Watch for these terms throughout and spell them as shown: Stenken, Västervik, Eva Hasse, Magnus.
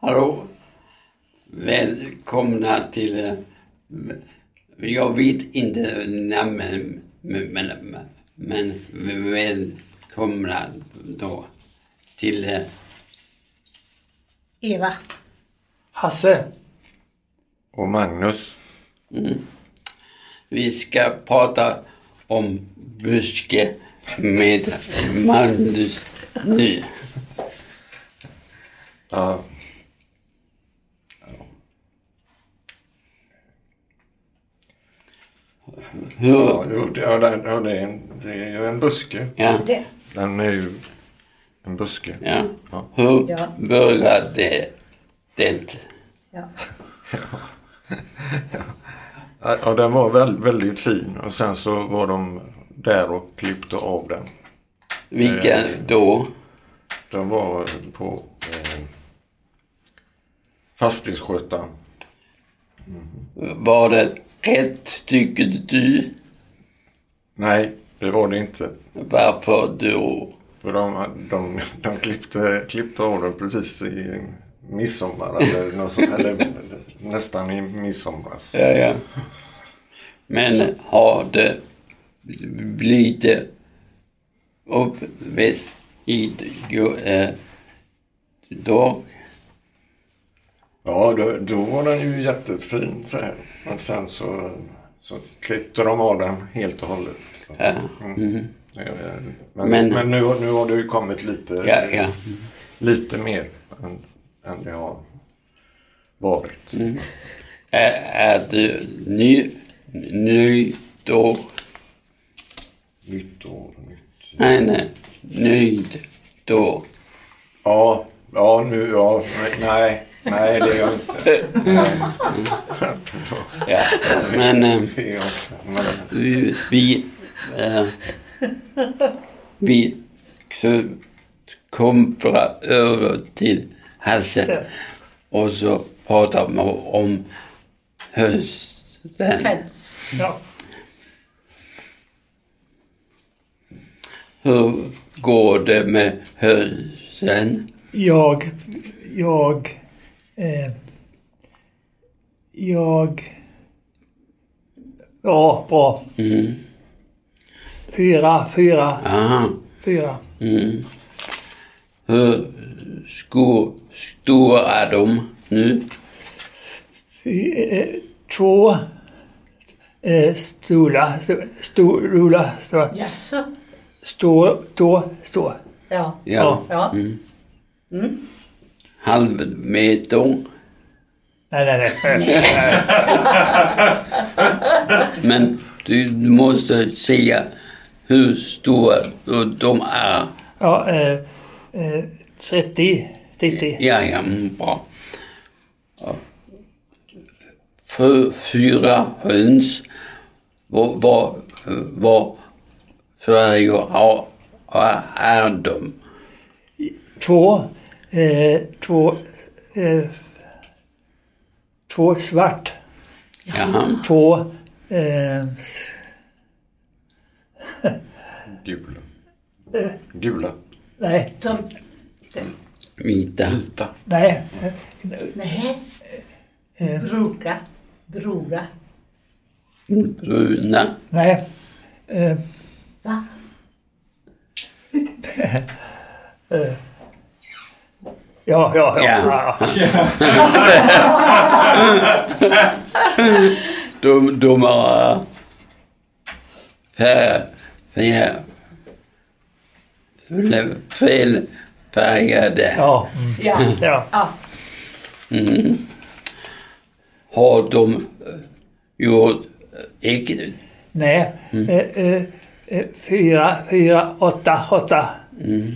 Hallå, välkomna till, jag vet inte namnen, men välkomna då till Eva Hasse och Magnus. Vi ska prata om buske med Magnus nu. Ja. Ja, det är en buske. Ja. Den är ju en buske. Ja. Ja. Hur började det? Ja. Ja, den var väldigt fin och sen så var de där och klippte av den. Vilka då? Den var på fastighetsskötaren. Mm. Var det rätt tycker du? Nej, det var det inte. Varför då? För de klippte av den precis i midsommar eller nästan i midsommar. Ja. Men har det blivit uppväxt i dag? Ja, då var den ju jättefin så här. Men sen så klippte de av den helt och hållet. Mm. Men nu har det ju kommit lite, lite mer än det har varit. Mm. Är det nöjd då? Nytt år. Nej. Nöjd då. Ja, nej. Nej, det är jag inte. Ja, men vi kommer över till Hasse och så pratar man om hösten. Ja. Hur går det med hösten? Bra. Mm. Fyra. Aha. Fyra. Mm. Hur stora är de nu? Två stolar. Yes. Stå. Ja. Mm. Halvmeter. Nej. Men du måste säga hur stora de är. Ja, 30. Ja, bra. För 4 höns var för är de? 2 svart. Jaha. 2 gula. Nej. Vita. Nej. Bruna. Bruna. Nej. Va? Ja. De har färgade. Ja. Mm. Har de gjort ägg? Nej. 4, 8. Mm.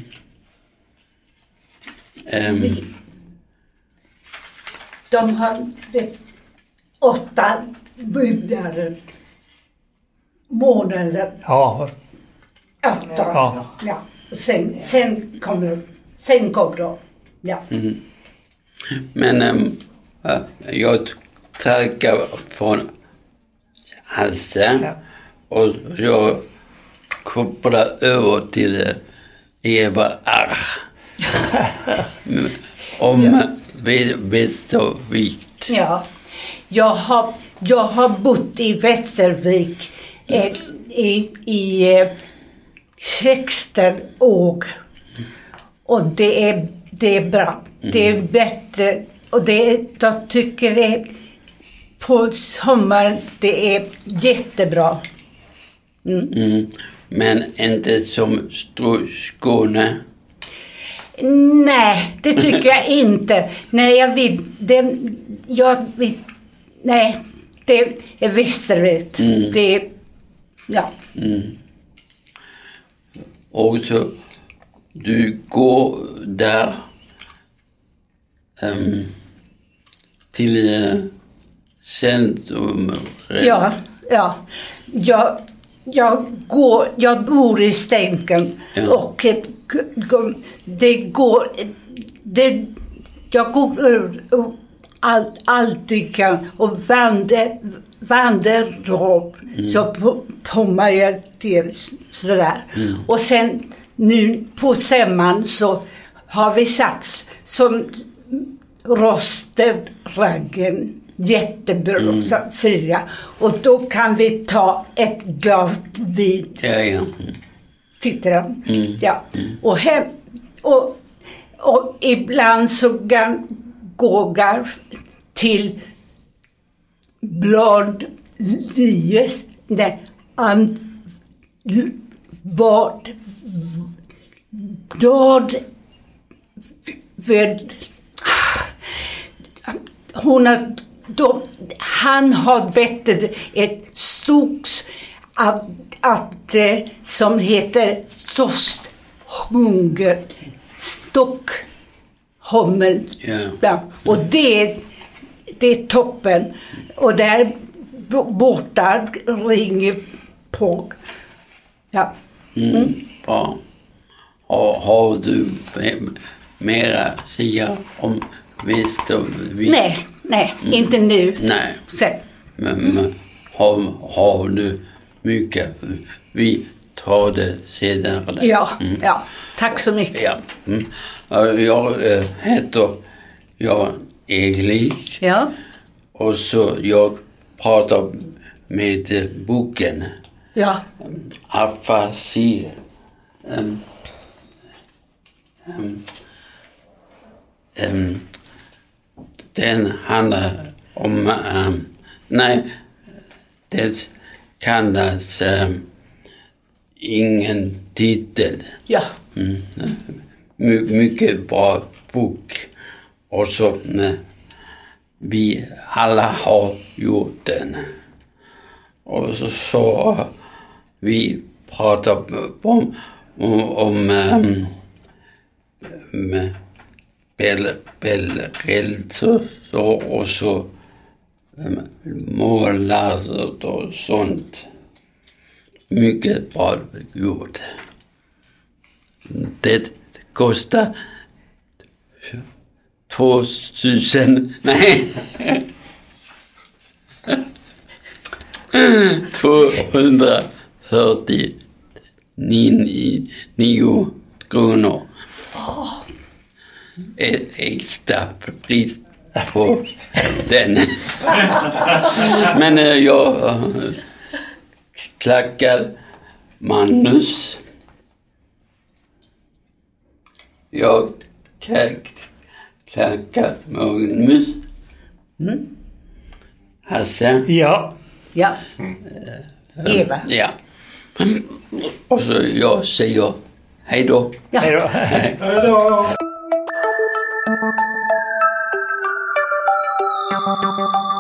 De har 8 månader. Ja. Ja. Sen kommer de. Ja. Mm. Men jag tacka från Hasse, ja. Och jag kopplade över till Eva Hasse om Västervik. Ja, jag har bott i Västervik i 16 år. Och det är bra. Det är bättre. Och jag tycker det på sommaren det är jättebra. Men inte som Skåne. Nej, det tycker jag inte. Nej, det är Västervik. Det ja. Och så du går där till centrum. Ja. Jag bor i Stenken, ja. Och jag går alltid och vandrar så pommar jag till sådär. Och sen nu på semman så har vi sax som rostad raggen. Jättebra, fria. Och då kan vi ta ett glas vin. Ja. Tittar de. Ja. Och hem och ibland så går jag till blad lies där bad död vid hon har han har vettet ett stort att som heter sost hunger stock hommel, ja. Och det är toppen, och där borta ringer på, ja. Ja. Och har du mera säga om Västervik? Nej, inte nu. Nej. Sen. Men har nu mycket. Vi tar det senare. Ja. Tack så mycket. Ja. Jag heter Jan Eglik. Ja. Och så jag pratar med boken. Ja. Afasi. Den handlar om det kallas ingen titel. Ja. Mycket bra bok. Och så vi alla har gjort den. Och så vi pratar om och så målar och sånt. Mycket bra gjort. Det kostar 2000. Nej. 249 kronor. Ett extra pris på den. Men jag klackar Magnus. Jag klackar Magnus. Hasse. Ja. Eva. Ja. Och så jag säger hej då. Ja. Hej då. Thank you.